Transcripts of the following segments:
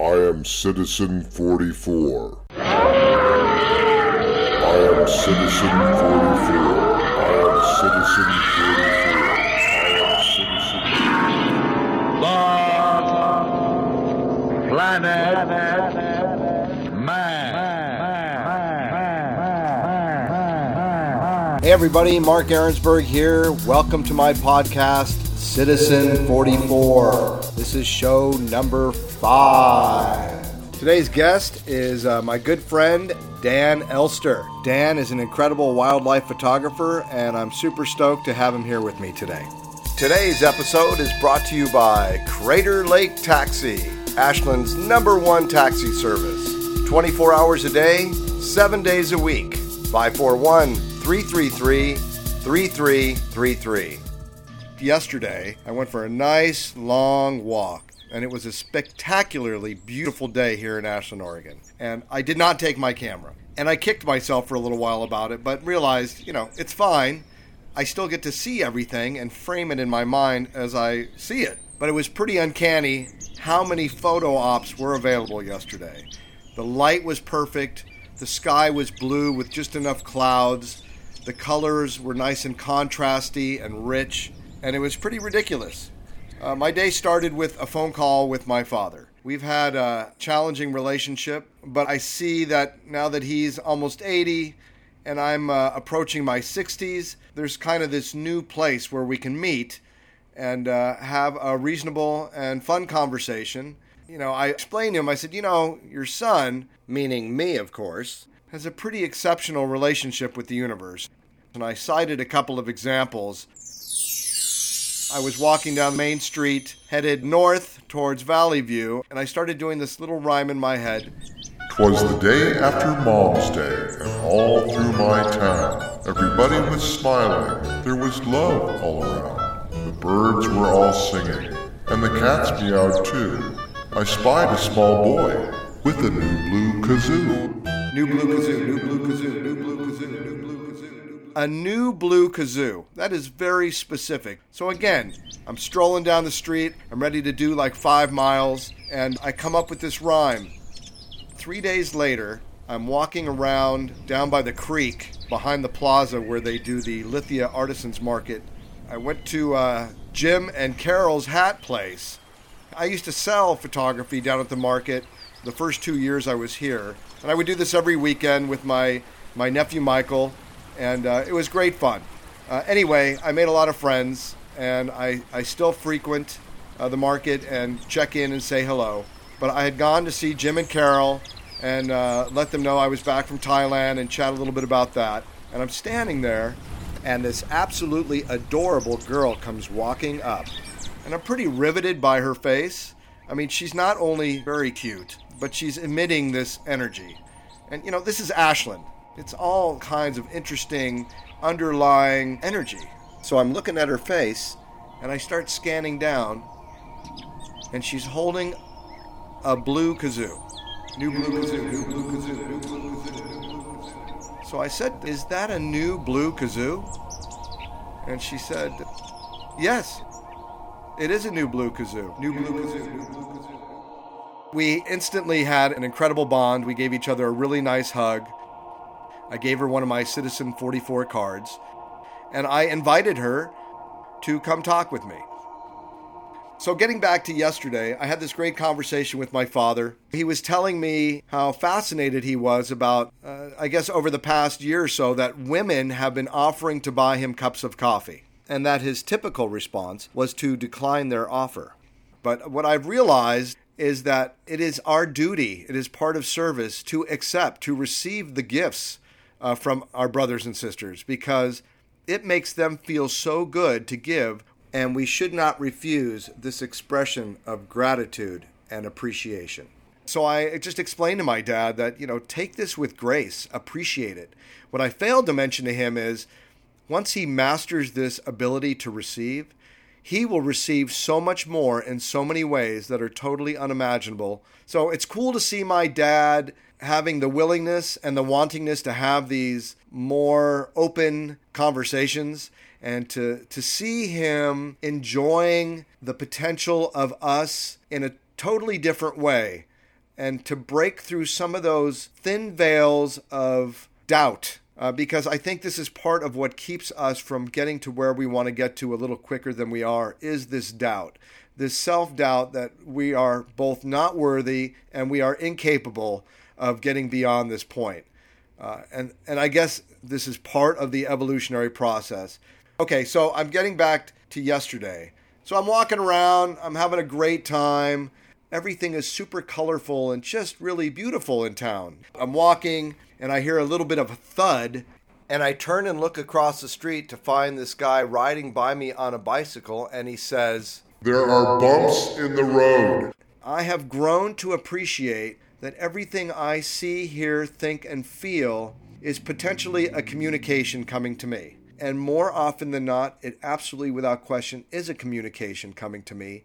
I am Citizen 44. I am Citizen 44. I am Citizen 44. I am Citizen 44. Love, planet, man. Hey everybody, Mark Ahrensberg here. Welcome to my podcast, Citizen 44. This is show number 5. Today's guest is my good friend, Dan Elster. Dan is an incredible wildlife photographer, and I'm super stoked to have him here with me today. Today's episode is brought to you by Crater Lake Taxi, Ashland's #1 taxi service. 24 hours a day, 7 days a week. 541-333-3333. Yesterday, I went for a nice long walk, and it was a spectacularly beautiful day here in Ashland, Oregon. And I did not take my camera. And I kicked myself for a little while about it, but realized, you know, it's fine. I still get to see everything and frame it in my mind as I see it. But it was pretty uncanny how many photo ops were available yesterday. The light was perfect. The sky was blue with just enough clouds. The colors were nice and contrasty and rich. And it was pretty ridiculous. My day started with a phone call with my father. We've had a challenging relationship, but I see that now that he's almost 80 and I'm approaching my 60s, there's kind of this new place where we can meet and have a reasonable and fun conversation. You know, I explained to him, I said, you know, your son, meaning me, of course, has a pretty exceptional relationship with the universe. And I cited a couple of examples. I was walking down Main Street, headed north towards Valley View, and I started doing this little rhyme in my head. 'Twas the day after Mom's Day, and all through my town, everybody was smiling, there was love all around. The birds were all singing, and the cats meowed too. I spied a small boy with a new blue kazoo. New blue kazoo, new blue kazoo, new blue kazoo, new blue kazoo. A new blue kazoo. That is very specific. So again, I'm strolling down the street. I'm ready to do like 5 miles, and I come up with this rhyme. 3 days later, I'm walking around down by the creek behind the plaza where they do the Lithia Artisans Market. I went to Jim and Carol's hat place. I used to sell photography down at the market the first 2 years I was here, and I would do this every weekend with my nephew Michael. And it was great fun. Anyway, I made a lot of friends, and I still frequent the market and check in and say hello. But I had gone to see Jim and Carol and let them know I was back from Thailand and chat a little bit about that. And I'm standing there, and this absolutely adorable girl comes walking up. And I'm pretty riveted by her face. I mean, she's not only very cute, but she's emitting this energy. And, you know, this is Ashland. It's all kinds of interesting underlying energy. So I'm looking at her face, and I start scanning down, and she's holding a blue kazoo. New blue kazoo, new blue kazoo, new blue kazoo. So I said, is that a new blue kazoo? And she said, yes, it is a new blue kazoo. New blue kazoo, new blue kazoo. We instantly had an incredible bond. We gave each other a really nice hug. I gave her one of my Citizen 44 cards, and I invited her to come talk with me. So getting back to yesterday, I had this great conversation with my father. He was telling me how fascinated he was about, I guess over the past year or so, that women have been offering to buy him cups of coffee, and that his typical response was to decline their offer. But what I've realized is that it is our duty, it is part of service to accept, to receive the gifts from our brothers and sisters, because it makes them feel so good to give, and we should not refuse this expression of gratitude and appreciation. So I just explained to my dad that, you know, take this with grace, appreciate it. What I failed to mention to him is once he masters this ability to receive, he will receive so much more in so many ways that are totally unimaginable. So it's cool to see my dad having the willingness and the wantingness to have these more open conversations, and to see him enjoying the potential of us in a totally different way and to break through some of those thin veils of doubt, because I think this is part of what keeps us from getting to where we want to get to a little quicker than we are, is this doubt, this self-doubt that we are both not worthy and we are incapable of getting beyond this point. And I guess this is part of the evolutionary process. Okay, so I'm getting back to yesterday. So I'm walking around, I'm having a great time. Everything is super colorful and just really beautiful in town. I'm walking and I hear a little bit of a thud, and I turn and look across the street to find this guy riding by me on a bicycle, and he says, "There are bumps in the road." I have grown to appreciate that everything I see, hear, think, and feel is potentially a communication coming to me. And more often than not, it absolutely, without question, is a communication coming to me.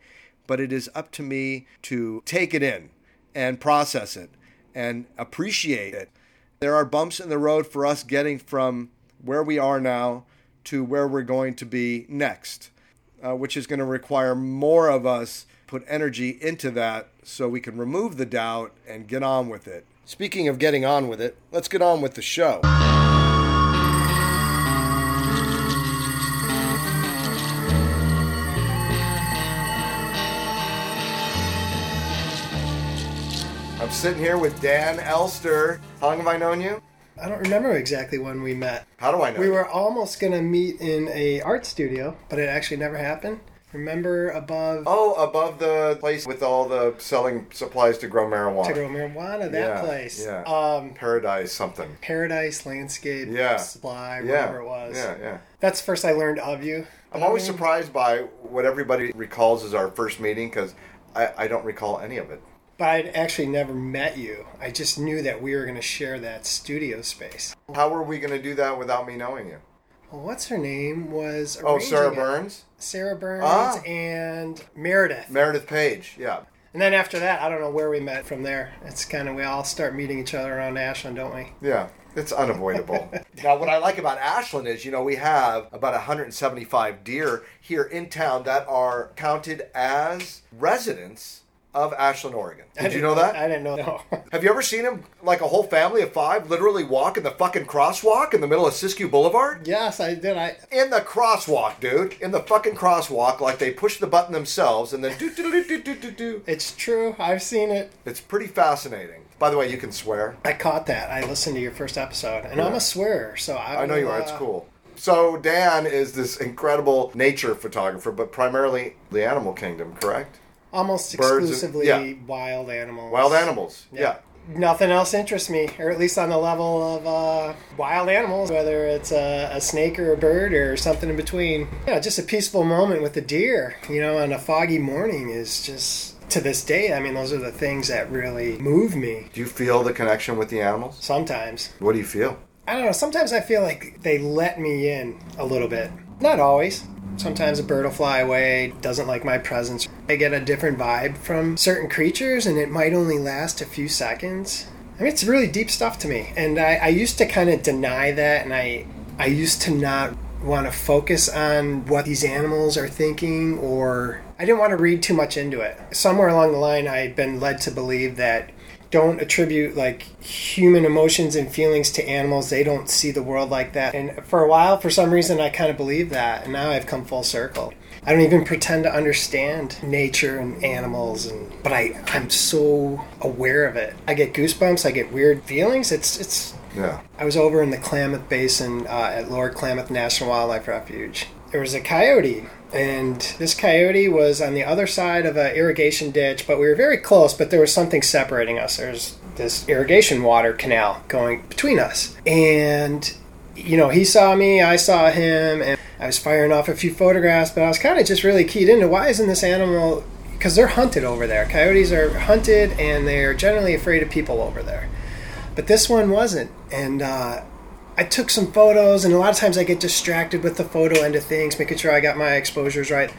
But it is up to me to take it in and process it and appreciate it. There are bumps in the road for us getting from where we are now to where we're going to be next, which is going to require more of us put energy into that so we can remove the doubt and get on with it. Speaking of getting on with it, let's get on with the show. I'm sitting here with Dan Elster. How long have I known you? I don't remember exactly when we met. How do I know? We were almost going to meet in an art studio, but it actually never happened. Remember above the place with all the selling supplies to grow marijuana. That place. Yeah. Paradise something. Paradise Landscape. Yeah. Supply. Yeah. Whatever it was. Yeah. That's the first I learned of you. I'm always surprised by what everybody recalls as our first meeting, because I don't recall any of it. But I'd actually never met you. I just knew that we were going to share that studio space. How were we going to do that without me knowing you? Well, what's her name was... Oh, Sarah Burns? Sarah Burns and Meredith. Meredith Page, yeah. And then after that, I don't know where we met from there. It's kind of, we all start meeting each other around Ashland, don't we? Yeah, it's unavoidable. Now, what I like about Ashland is, we have about 175 deer here in town that are counted as residents of Ashland, Oregon. Did you know that? I didn't know that. Have you ever seen them, like a whole family of five, literally walk in the fucking crosswalk in the middle of Siskiyou Boulevard? Yes, I did. In the crosswalk, dude. In the fucking crosswalk, like they push the button themselves and then do. It's true. I've seen it. It's pretty fascinating. By the way, you can swear. I caught that. I listened to your first episode. And yeah. I'm a swearer, so I know you are. It's cool. So Dan is this incredible nature photographer, but primarily the animal kingdom, correct? Almost exclusively wild animals. Wild animals, yeah. Nothing else interests me, or at least on the level of wild animals, whether it's a snake or a bird or something in between. Yeah, just a peaceful moment with a deer, on a foggy morning is just, to this day, those are the things that really move me. Do you feel the connection with the animals? Sometimes. What do you feel? I don't know. Sometimes I feel like they let me in a little bit. Not always. Sometimes a bird will fly away, doesn't like my presence. I get a different vibe from certain creatures, and it might only last a few seconds. It's really deep stuff to me. And I used to kind of deny that, and I used to not want to focus on what these animals are thinking, or I didn't want to read too much into it. Somewhere along the line, I had been led to believe that don't attribute human emotions and feelings to animals. They don't see the world like that. And for a while, for some reason, I kind of believed that. And now I've come full circle. I don't even pretend to understand nature and animals, but I'm so aware of it. I get goosebumps. I get weird feelings. It's. Yeah. I was over in the Klamath Basin at Lower Klamath National Wildlife Refuge. There was a coyote, and this coyote was on the other side of an irrigation ditch, but we were very close, but there was something separating us. There's this irrigation water canal going between us. And, he saw me, I saw him, and I was firing off a few photographs, but I was kind of just really keyed into why isn't this animal, because they're hunted over there. Coyotes are hunted, and they're generally afraid of people over there. But this one wasn't, and I took some photos, and a lot of times I get distracted with the photo end of things, making sure I got my exposures right.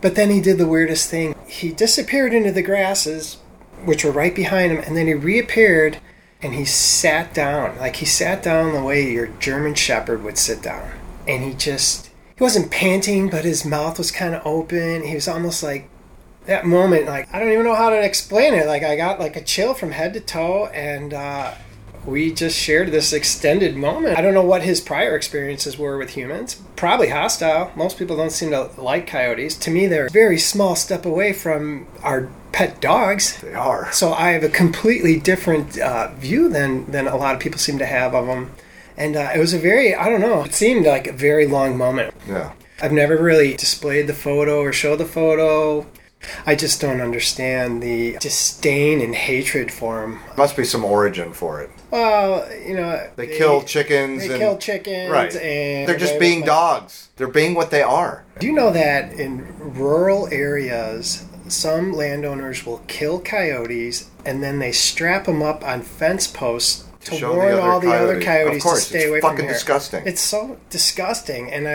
But then he did the weirdest thing. He disappeared into the grasses, which were right behind him, and then he reappeared, and he sat down. He sat down the way your German Shepherd would sit down. And he wasn't panting, but his mouth was kind of open. He was almost like that moment, like, I don't even know how to explain it. Like, I got like a chill from head to toe, and we just shared this extended moment. I don't know what his prior experiences were with humans. Probably hostile. Most people don't seem to like coyotes. To me, they're a very small step away from our pet dogs. They are. So I have a completely different view than a lot of people seem to have of them. And it was a very, I don't know, it seemed like a very long moment. Yeah. I've never really displayed the photo or showed the photo. I just don't understand the disdain and hatred for them. Must be some origin for it. Well, you know... They kill chickens. They kill chickens. Right. And they're just being dogs. They're being what they are. Do you know that in rural areas, some landowners will kill coyotes and then they strap them up on fence posts to warn all the other coyotes to stay away from here? Of course, it's fucking disgusting. It's so disgusting, and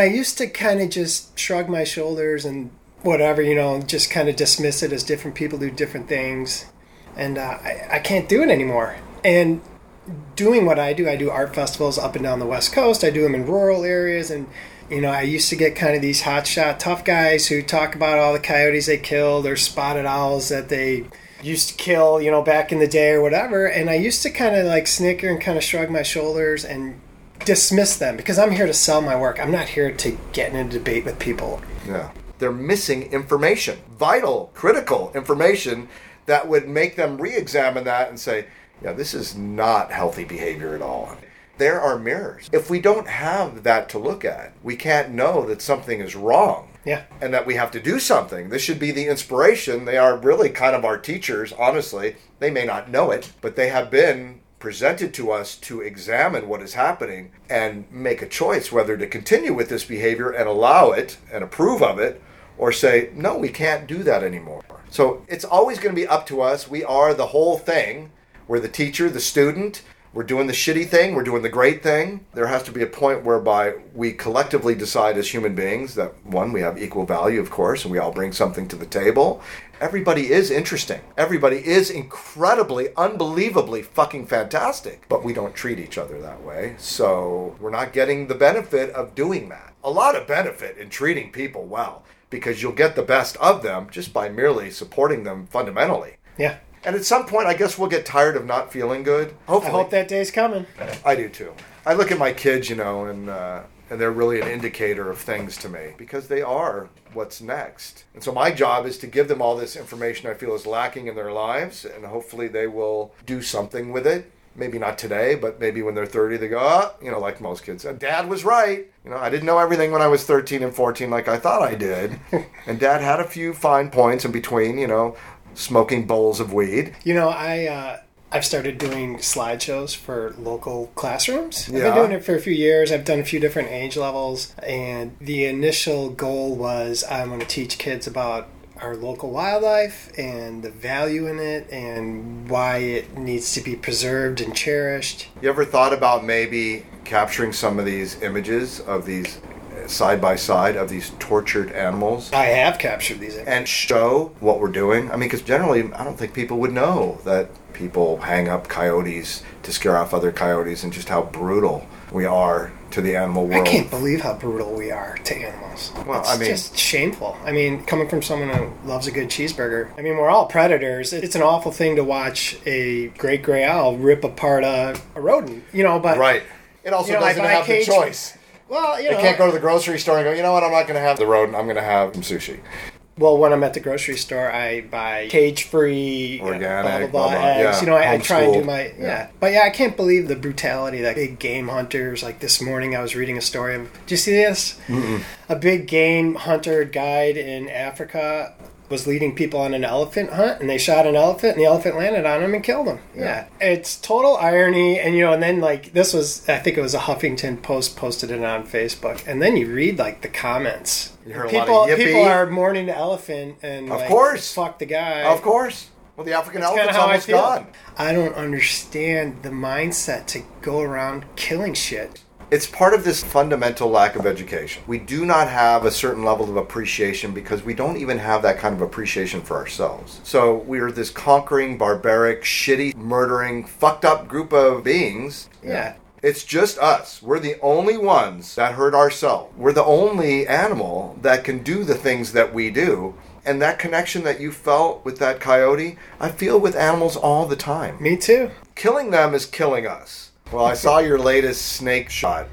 I used to kind of just shrug my shoulders and whatever, you know, just kind of dismiss it as different people do different things. And I can't do it anymore. And doing what I do art festivals up and down the West Coast. I do them in rural areas. And, you know, I used to get kind of these hotshot tough guys who talk about all the coyotes they killed or spotted owls that they used to kill, you know, back in the day or whatever. And I used to kind of like snicker and kind of shrug my shoulders and dismiss them, because I'm here to sell my work. I'm not here to get in a debate with people. Yeah. They're missing information, vital, critical information that would make them re-examine that and say, yeah, this is not healthy behavior at all. There are mirrors. If we don't have that to look at, we can't know that something is wrong. Yeah. And that we have to do something. This should be the inspiration. They are really kind of our teachers, honestly. They may not know it, but they have been presented to us to examine what is happening and make a choice whether to continue with this behavior and allow it and approve of it, or say, no, we can't do that anymore. So it's always going to be up to us. We are the whole thing. We're the teacher, the student. We're doing the shitty thing. We're doing the great thing. There has to be a point whereby we collectively decide as human beings that, one, we have equal value, of course, and we all bring something to the table. Everybody is interesting. Everybody is incredibly, unbelievably fucking fantastic. But we don't treat each other that way. So we're not getting the benefit of doing that. A lot of benefit in treating people well, because you'll get the best of them just by merely supporting them fundamentally. Yeah. And at some point, I guess we'll get tired of not feeling good. Hopefully. I hope that day's coming. I do, too. I look at my kids, you know, and they're really an indicator of things to me, because they are what's next. And so my job is to give them all this information I feel is lacking in their lives, and hopefully they will do something with it. Maybe not today, but maybe when they're 30, they go, oh, you know, like most kids, Dad was right. You know, I didn't know everything when I was 13 and 14 like I thought I did. And Dad had a few fine points in between, you know, smoking bowls of weed. You know, I've started doing slideshows for local classrooms. Yeah. I've been doing it for a few years. I've done a few different age levels. And the initial goal was I'm going to teach kids about our local wildlife and the value in it and why it needs to be preserved and cherished. You ever thought about maybe capturing some of these images of these side by side of these tortured animals? I have captured these images. And show what we're doing. I mean, because generally, I don't think people would know that people hang up coyotes to scare off other coyotes, and just how brutal we are to the animal world. I can't believe how brutal we are to animals. Well, it's just shameful. I mean, coming from someone who loves a good cheeseburger, I mean, we're all predators. It's an awful thing to watch a great gray owl rip apart a rodent, you know, but... Right. It also doesn't have the choice. Well, you know, I can't go to the grocery store and go, you know what, I'm not going to have the rodent, I'm going to have some sushi. Well, when I'm at the grocery store, I buy cage-free, organic, blah, blah, blah eggs. Yeah, you know, I try and do my... Yeah. But yeah, I can't believe the brutality that big game hunters... Like this morning, I was reading a story of... Did you see this? Mm-mm. A big game hunter guide in Africa was leading people on an elephant hunt, and they shot an elephant, and the elephant landed on him and killed him. Yeah. It's total irony, and you know, and then like this was, I think it was a Huffington Post posted it on Facebook, and then you read like the comments. You heard people, a lot of yippee. People are mourning the elephant, and of like, course, fuck the guy. Of course. Well, the African elephant's almost gone. I don't understand the mindset to go around killing shit. It's part of this fundamental lack of education. We do not have a certain level of appreciation because we don't even have that kind of appreciation for ourselves. So we are this conquering, barbaric, shitty, murdering, fucked up group of beings. Yeah. It's just us. We're the only ones that hurt ourselves. We're the only animal that can do the things that we do. And that connection that you felt with that coyote, I feel with animals all the time. Me too. Killing them is killing us. Well, I saw your latest snake shot.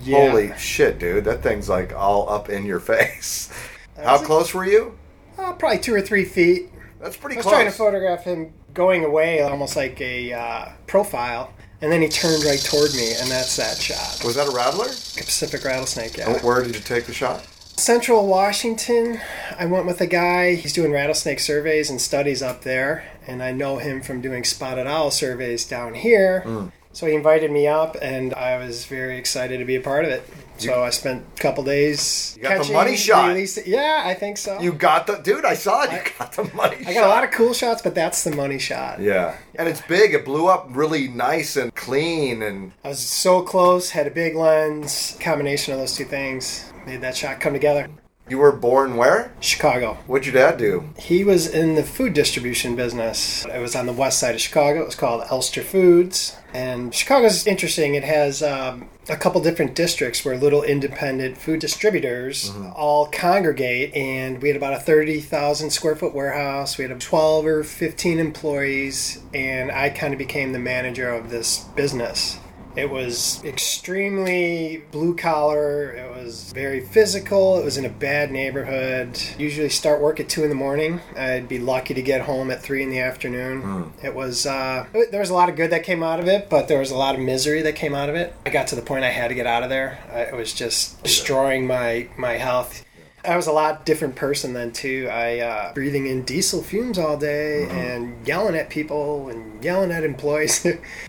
Yeah. Holy shit, dude. That thing's like all up in your face. How close were you? Probably 2 or 3 feet. That's pretty close. I was trying to photograph him going away, almost like a profile. And then he turned right toward me, and that's that shot. Was that a rattler? A Pacific rattlesnake, yeah. Where did you take the shot? Central Washington. I went with a guy. He's doing rattlesnake surveys and studies up there, and I know him from doing spotted owl surveys down here. Mm. So he invited me up, and I was very excited to be a part of it. So I spent a couple days. You got catching, the money shot. Releasing. Yeah, I think so. You got the... Dude, I saw it. You got the money shot. I got a lot of cool shots, but that's the money shot. Yeah. And it's big. It blew up really nice and clean. And I was so close. Had a big lens. Combination of those two things made that shot come together. You were born where? Chicago. What'd your dad do? He was in the food distribution business. It was on the west side of Chicago. It was called Elster Foods. And Chicago's interesting. It has a couple different districts where little independent food distributors all congregate. And we had about a 30,000 square foot warehouse. We had 12 or 15 employees. And I kind of became the manager of this business. It was extremely blue-collar, it was very physical, it was in a bad neighborhood. Usually start work at 2 in the morning, I'd be lucky to get home at 3 in the afternoon. Mm. It was, there was a lot of good that came out of it, but there was a lot of misery that came out of it. I got to the point I had to get out of there. It was just destroying my health. I was a lot different person then, too. I breathing in diesel fumes all day and yelling at people and yelling at employees.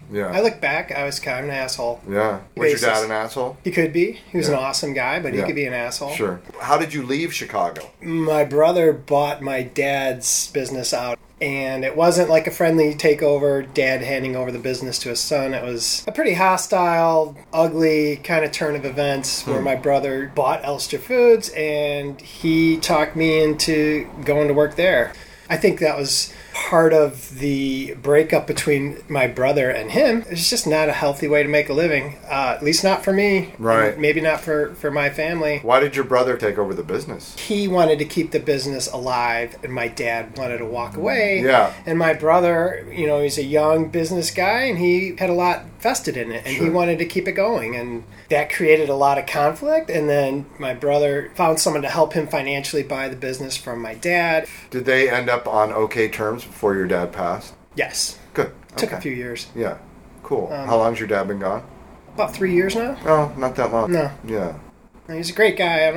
Yeah. I look back, I was kind of an asshole. Yeah. Was your dad an asshole? He could be. He was an awesome guy, but he could be an asshole. Sure. How did you leave Chicago? My brother bought my dad's business out. And it wasn't like a friendly takeover, dad handing over the business to his son. It was a pretty hostile, ugly kind of turn of events where my brother bought Elster Foods and he talked me into going to work there. I think that was part of the breakup between my brother and him. It's just not a healthy way to make a living, at least not for me. Right. Maybe not for my family. Why did your brother take over the business? He wanted to keep the business alive, and my dad wanted to walk away. Yeah. And my brother, you know, he's a young business guy, and he had a lot vested in it, and he wanted to keep it going. And that created a lot of conflict, and then my brother found someone to help him financially buy the business from my dad. Did they end up on okay terms before your dad passed? Yes. Good. It took a few years. Yeah. Cool. How long's your dad been gone? About 3 years now. Oh, not that long. No. Yeah. He's a great guy.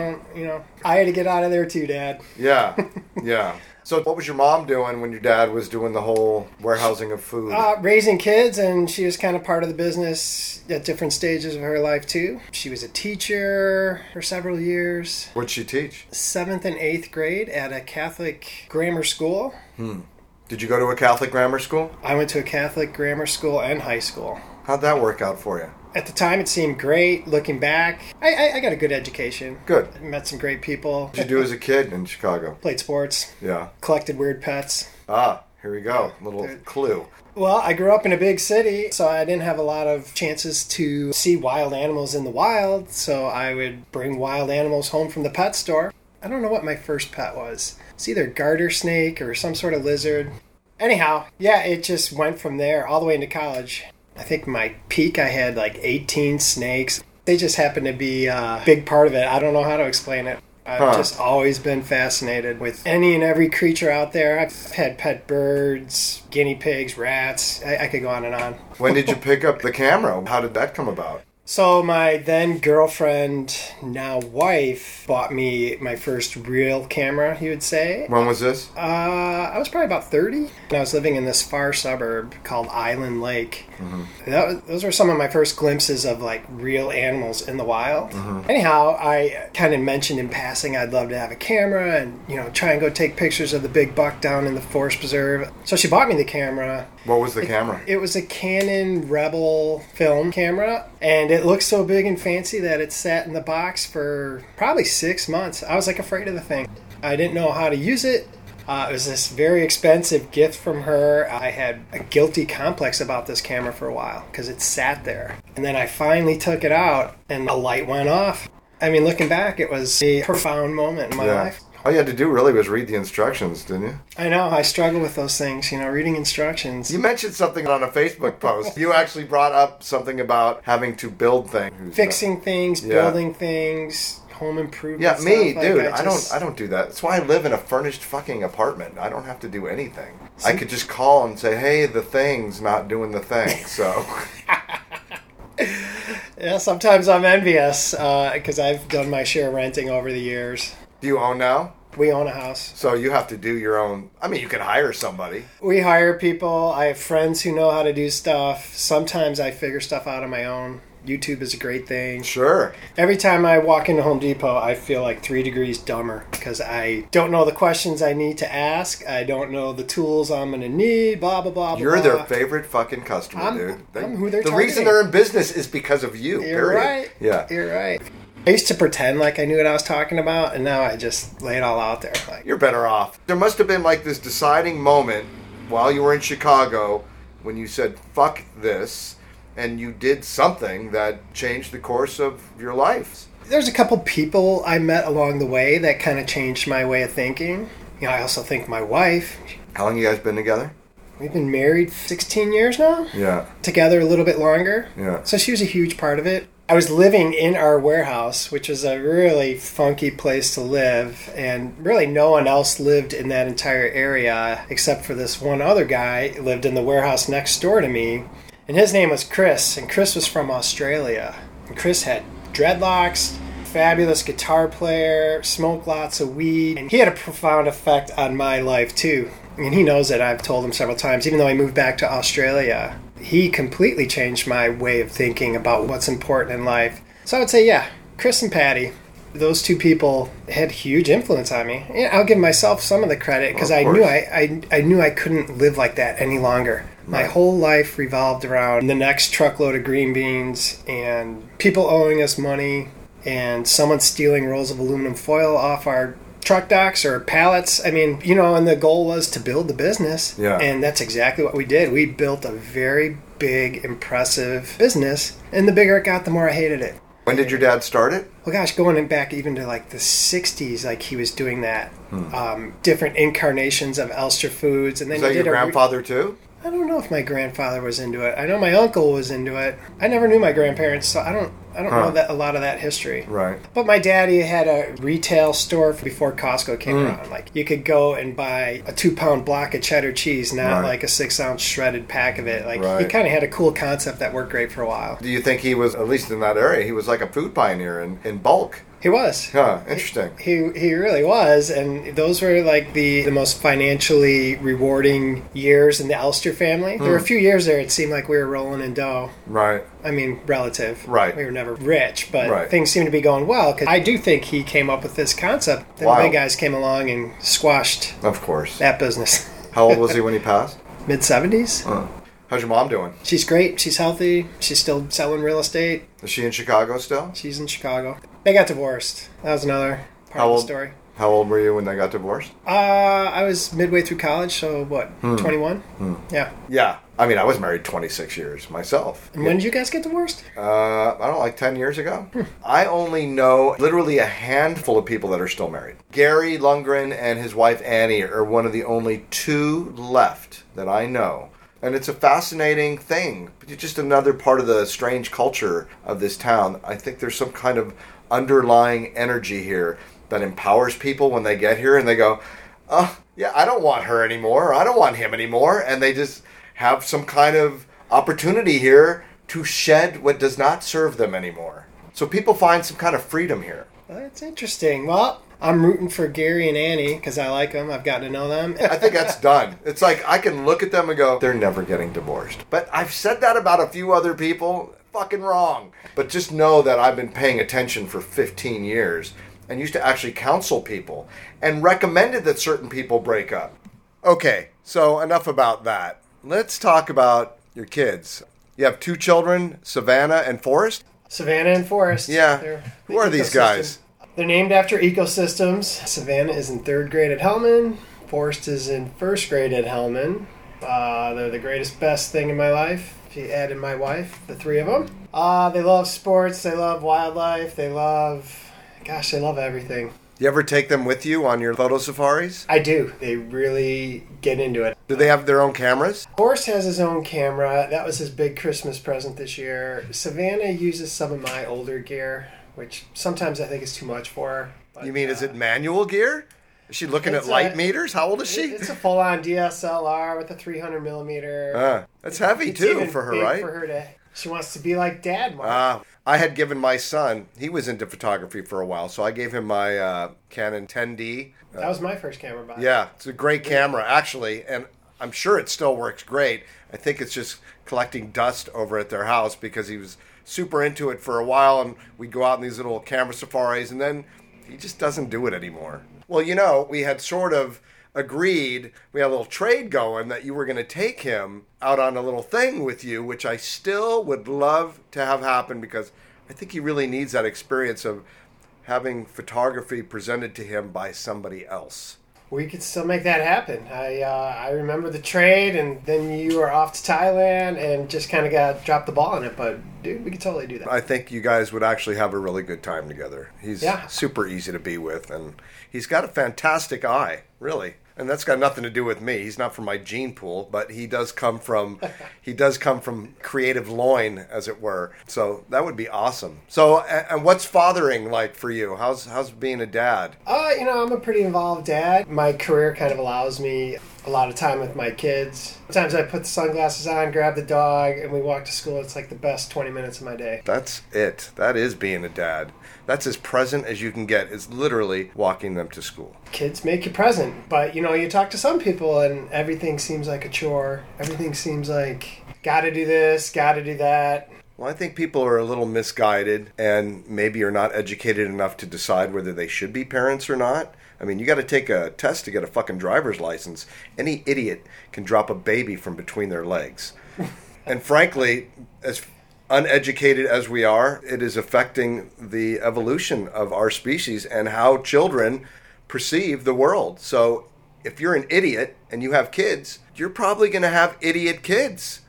I had to get out of there too, Dad. Yeah. Yeah. So what was your mom doing when your dad was doing the whole warehousing of food? Raising kids, and she was kind of part of the business at different stages of her life, too. She was a teacher for several years. What'd she teach? 7th and 8th grade at a Catholic grammar school. Hmm. Did you go to a Catholic grammar school? I went to a Catholic grammar school and high school. How'd that work out for you? At the time, it seemed great. Looking back, I got a good education. Good. I met some great people. What did you do as a kid in Chicago? Played sports. Yeah. Collected weird pets. Ah, here we go. Little clue. Well, I grew up in a big city, so I didn't have a lot of chances to see wild animals in the wild, so I would bring wild animals home from the pet store. I don't know what my first pet was. It's either garter snake or some sort of lizard. Anyhow, yeah, it just went from there all the way into college. I think my peak, I had like 18 snakes. They just happened to be a big part of it. I don't know how to explain it. I've just always been fascinated with any and every creature out there. I've had pet birds, guinea pigs, rats. I could go on and on. When did you pick up the camera? How did that come about? So my then girlfriend, now wife, bought me my first real camera, you would say. When was this? I was probably about 30. And I was living in this far suburb called Island Lake. Mm-hmm. Those were some of my first glimpses of like real animals in the wild. Mm-hmm. Anyhow, I kind of mentioned in passing I'd love to have a camera and, you know, try and go take pictures of the big buck down in the forest preserve. So she bought me the camera. What was the camera? It was a Canon Rebel film camera, and it looked so big and fancy that it sat in the box for probably 6 months. I was like afraid of the thing. I didn't know how to use it. It was this very expensive gift from her. I had a guilty complex about this camera for a while because it sat there. And then I finally took it out and the light went off. I mean, looking back, it was a profound moment in my life. All you had to do really was read the instructions, didn't you? I know. I struggle with those things, reading instructions. You mentioned something on a Facebook post. You actually brought up something about having to build things. Fixing things, building things, home improvement. Yeah, me, stuff. Dude. I don't do that. That's why I live in a furnished fucking apartment. I don't have to do anything. I could just call and say, hey, the thing's not doing the thing, so... Yeah, sometimes I'm envious because I've done my share of renting over the years. Do you own now? We own a house. So you have to do your own... I mean, you could hire somebody. We hire people. I have friends who know how to do stuff. Sometimes I figure stuff out on my own. YouTube is a great thing. Sure. Every time I walk into Home Depot, I feel like 3 degrees dumber because I don't know the questions I need to ask. I don't know the tools I'm going to need, blah, blah, blah, blah. You're their favorite fucking customer, dude. I'm who they're targeting. The reason they're in business is because of you. You're right. Yeah. You're right. I used to pretend like I knew what I was talking about, and now I just lay it all out there. Like, you're better off. There must have been like this deciding moment while you were in Chicago when you said, fuck this. And you did something that changed the course of your life. There's a couple people I met along the way that kind of changed my way of thinking. I also think my wife. How long have you guys been together? We've been married 16 years now. Yeah. Together a little bit longer. Yeah. So she was a huge part of it. I was living in our warehouse, which was a really funky place to live, and really no one else lived in that entire area except for this one other guy who lived in the warehouse next door to me. And his name was Chris, and Chris was from Australia. And Chris had dreadlocks, fabulous guitar player, smoked lots of weed, and he had a profound effect on my life too. And he knows that. I've told him several times, even though I moved back to Australia, he completely changed my way of thinking about what's important in life. So I would say, yeah, Chris and Patty, those two people had huge influence on me. And I'll give myself some of the credit because I knew I couldn't live like that any longer. My whole life revolved around the next truckload of green beans and people owing us money and someone stealing rolls of aluminum foil off our truck docks or pallets. I mean, and the goal was to build the business. Yeah. And that's exactly what we did. We built a very big, impressive business. And the bigger it got, the more I hated it. When did your dad start it? Well, gosh, going back even to like the 60s, like he was doing that. Different incarnations of Elster Foods. And then was that your grandfather too? I don't know if my grandfather was into it. I know my uncle was into it. I never knew my grandparents, so I don't know that a lot of that history. Right. But my daddy had a retail store before Costco came around. Like, you could go and buy a 2-pound block of cheddar cheese, not like a 6-ounce shredded pack of it. Like, he kind of had a cool concept that worked great for a while. Do you think he was, at least in that area, he was like a food pioneer in bulk? He was. Huh, interesting. He really was, and those were like the most financially rewarding years in the Elster family. There were a few years there it seemed like we were rolling in dough. Right. I mean, relative. Right. We were never rich, but things seemed to be going well, because I do think he came up with this concept. Then the big guys came along and squashed that business. How old was he when he passed? Mid-70s. How's your mom doing? She's great. She's healthy. She's still selling real estate. Is she in Chicago still? She's in Chicago. They got divorced. That was another part of the story. How old were you when they got divorced? I was midway through college, so what, 21? Yeah. Yeah. I mean, I was married 26 years myself. And when did you guys get divorced? I don't know, like 10 years ago. I only know literally a handful of people that are still married. Gary Lundgren and his wife Annie are one of the only two left that I know. And it's a fascinating thing. It's just another part of the strange culture of this town. I think there's some kind of underlying energy here that empowers people when they get here and they go, oh, yeah, I don't want her anymore. I don't want him anymore. And they just have some kind of opportunity here to shed what does not serve them anymore. So people find some kind of freedom here. That's interesting. Well, I'm rooting for Gary and Annie because I like them. I've gotten to know them. I think that's done. It's like I can look at them and go, they're never getting divorced. But I've said that about a few other people. Fucking wrong. But just know that I've been paying attention for 15 years and used to actually counsel people and recommended that certain people break up. Okay, so enough about that. Let's talk about your kids. You have two children, Savannah and Forrest? Savannah and Forrest. Yeah. Who are these guys? They're named after ecosystems. Savannah is in 3rd grade at Hellman. Forrest is in first grade at Hellman. They're the greatest, best thing in my life. If you add in my wife, the three of them. They love sports. They love wildlife. They love, gosh, they love everything. You ever take them with you on your photo safaris? I do. They really get into it. Do they have their own cameras? Forrest has his own camera. That was his big Christmas present this year. Savannah uses some of my older gear, which sometimes I think is too much for her. But, you mean, is it manual gear? Is she looking at light meters? How old is she? It's a full-on DSLR with a 300 millimeter. That's heavy, too, for her, right? For her to, she wants to be like Dad. I had given my son, he was into photography for a while, so I gave him my Canon 10D. That was my first camera buy. Yeah, it's a great camera, actually, and I'm sure it still works great. I think it's just collecting dust over at their house because he was super into it for a while, and we'd go out on these little camera safaris, and then he just doesn't do it anymore. Well, you know, we had sort of agreed, we had a little trade going that you were going to take him out on a little thing with you, which I still would love to have happen because I think he really needs that experience of having photography presented to him by somebody else. We could still make that happen. I remember the trade, and then you were off to Thailand and just kind of got dropped the ball on it. But, dude, we could totally do that. I think you guys would actually have a really good time together. He's super easy to be with, and he's got a fantastic eye, really. And that's got nothing to do with me. He's not from my gene pool, but he does come from creative loin, as it were. So that would be awesome. So, and what's fathering like for you? How's being a dad? You know, I'm a pretty involved dad. My career kind of allows me a lot of time with my kids. Sometimes I put the sunglasses on, grab the dog, and we walk to school. It's like the best 20 minutes of my day. That's it. That is being a dad. That's as present as you can get, is literally walking them to school. Kids make you present, but you know, you talk to some people and everything seems like a chore. Everything seems like, gotta do this, gotta do that. Well, I think people are a little misguided and maybe are not educated enough to decide whether they should be parents or not. I mean, you got to take a test to get a fucking driver's license. Any idiot can drop a baby from between their legs. And frankly, as uneducated as we are, it is affecting the evolution of our species and how children perceive the world. So if you're an idiot and you have kids, you're probably going to have idiot kids.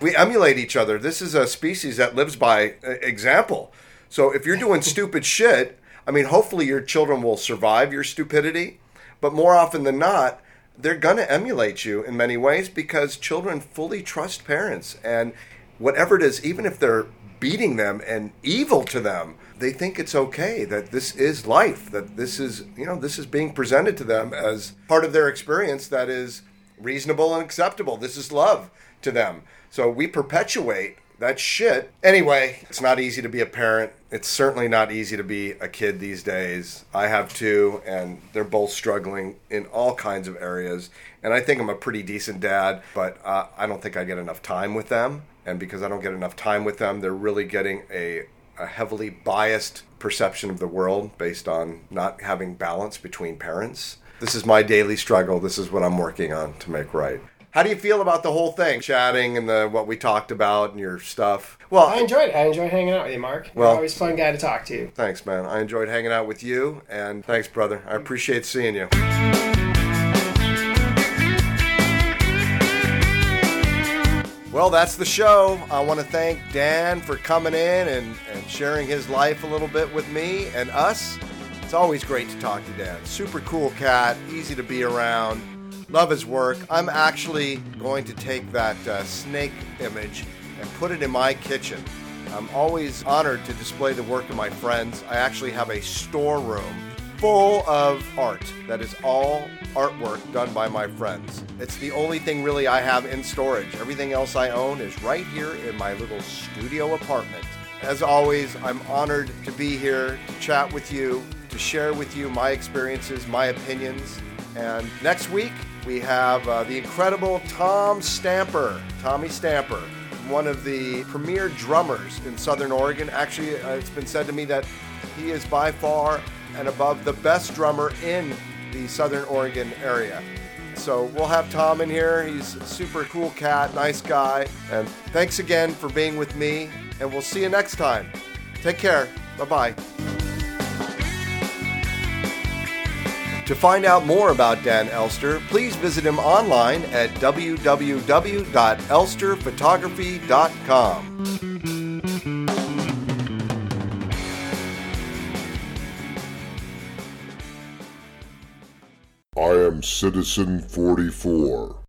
We emulate each other. This is a species that lives by example. So if you're doing stupid shit, I mean, hopefully your children will survive your stupidity, but more often than not, they're going to emulate you in many ways because children fully trust parents. And whatever it is, even if they're beating them and evil to them, they think it's okay, that this is life, that this is, you know, this is being presented to them as part of their experience that is reasonable and acceptable. This is love to them. So we perpetuate that shit. Anyway, it's not easy to be a parent. It's certainly not easy to be a kid these days. I have two, and they're both struggling in all kinds of areas. And I think I'm a pretty decent dad, but I don't think I get enough time with them. And because I don't get enough time with them, they're really getting a heavily biased perception of the world based on not having balance between parents. This is my daily struggle. This is what I'm working on to make right. How do you feel about the whole thing, chatting and what we talked about and your stuff? Well, I enjoyed it. I enjoyed hanging out with you, Mark. Well, you're always a fun guy to talk to. Thanks, man. I enjoyed hanging out with you, and thanks, brother. I appreciate seeing you. Well, that's the show. I want to thank Dan for coming in and sharing his life a little bit with me and us. It's always great to talk to Dan. Super cool cat, easy to be around. Love his work. I'm actually going to take that snake image and put it in my kitchen. I'm always honored to display the work of my friends. I actually have a storeroom full of art that is all artwork done by my friends. It's the only thing really I have in storage. Everything else I own is right here in my little studio apartment. As always, I'm honored to be here to chat with you, to share with you my experiences, my opinions. And next week, we have the incredible Tommy Stamper, one of the premier drummers in Southern Oregon. Actually, it's been said to me that he is by far and above the best drummer in the Southern Oregon area. So we'll have Tom in here. He's a super cool cat, nice guy. And thanks again for being with me, and we'll see you next time. Take care. Bye-bye. To find out more about Dan Elster, please visit him online at www.elsterphotography.com. I am Citizen 44.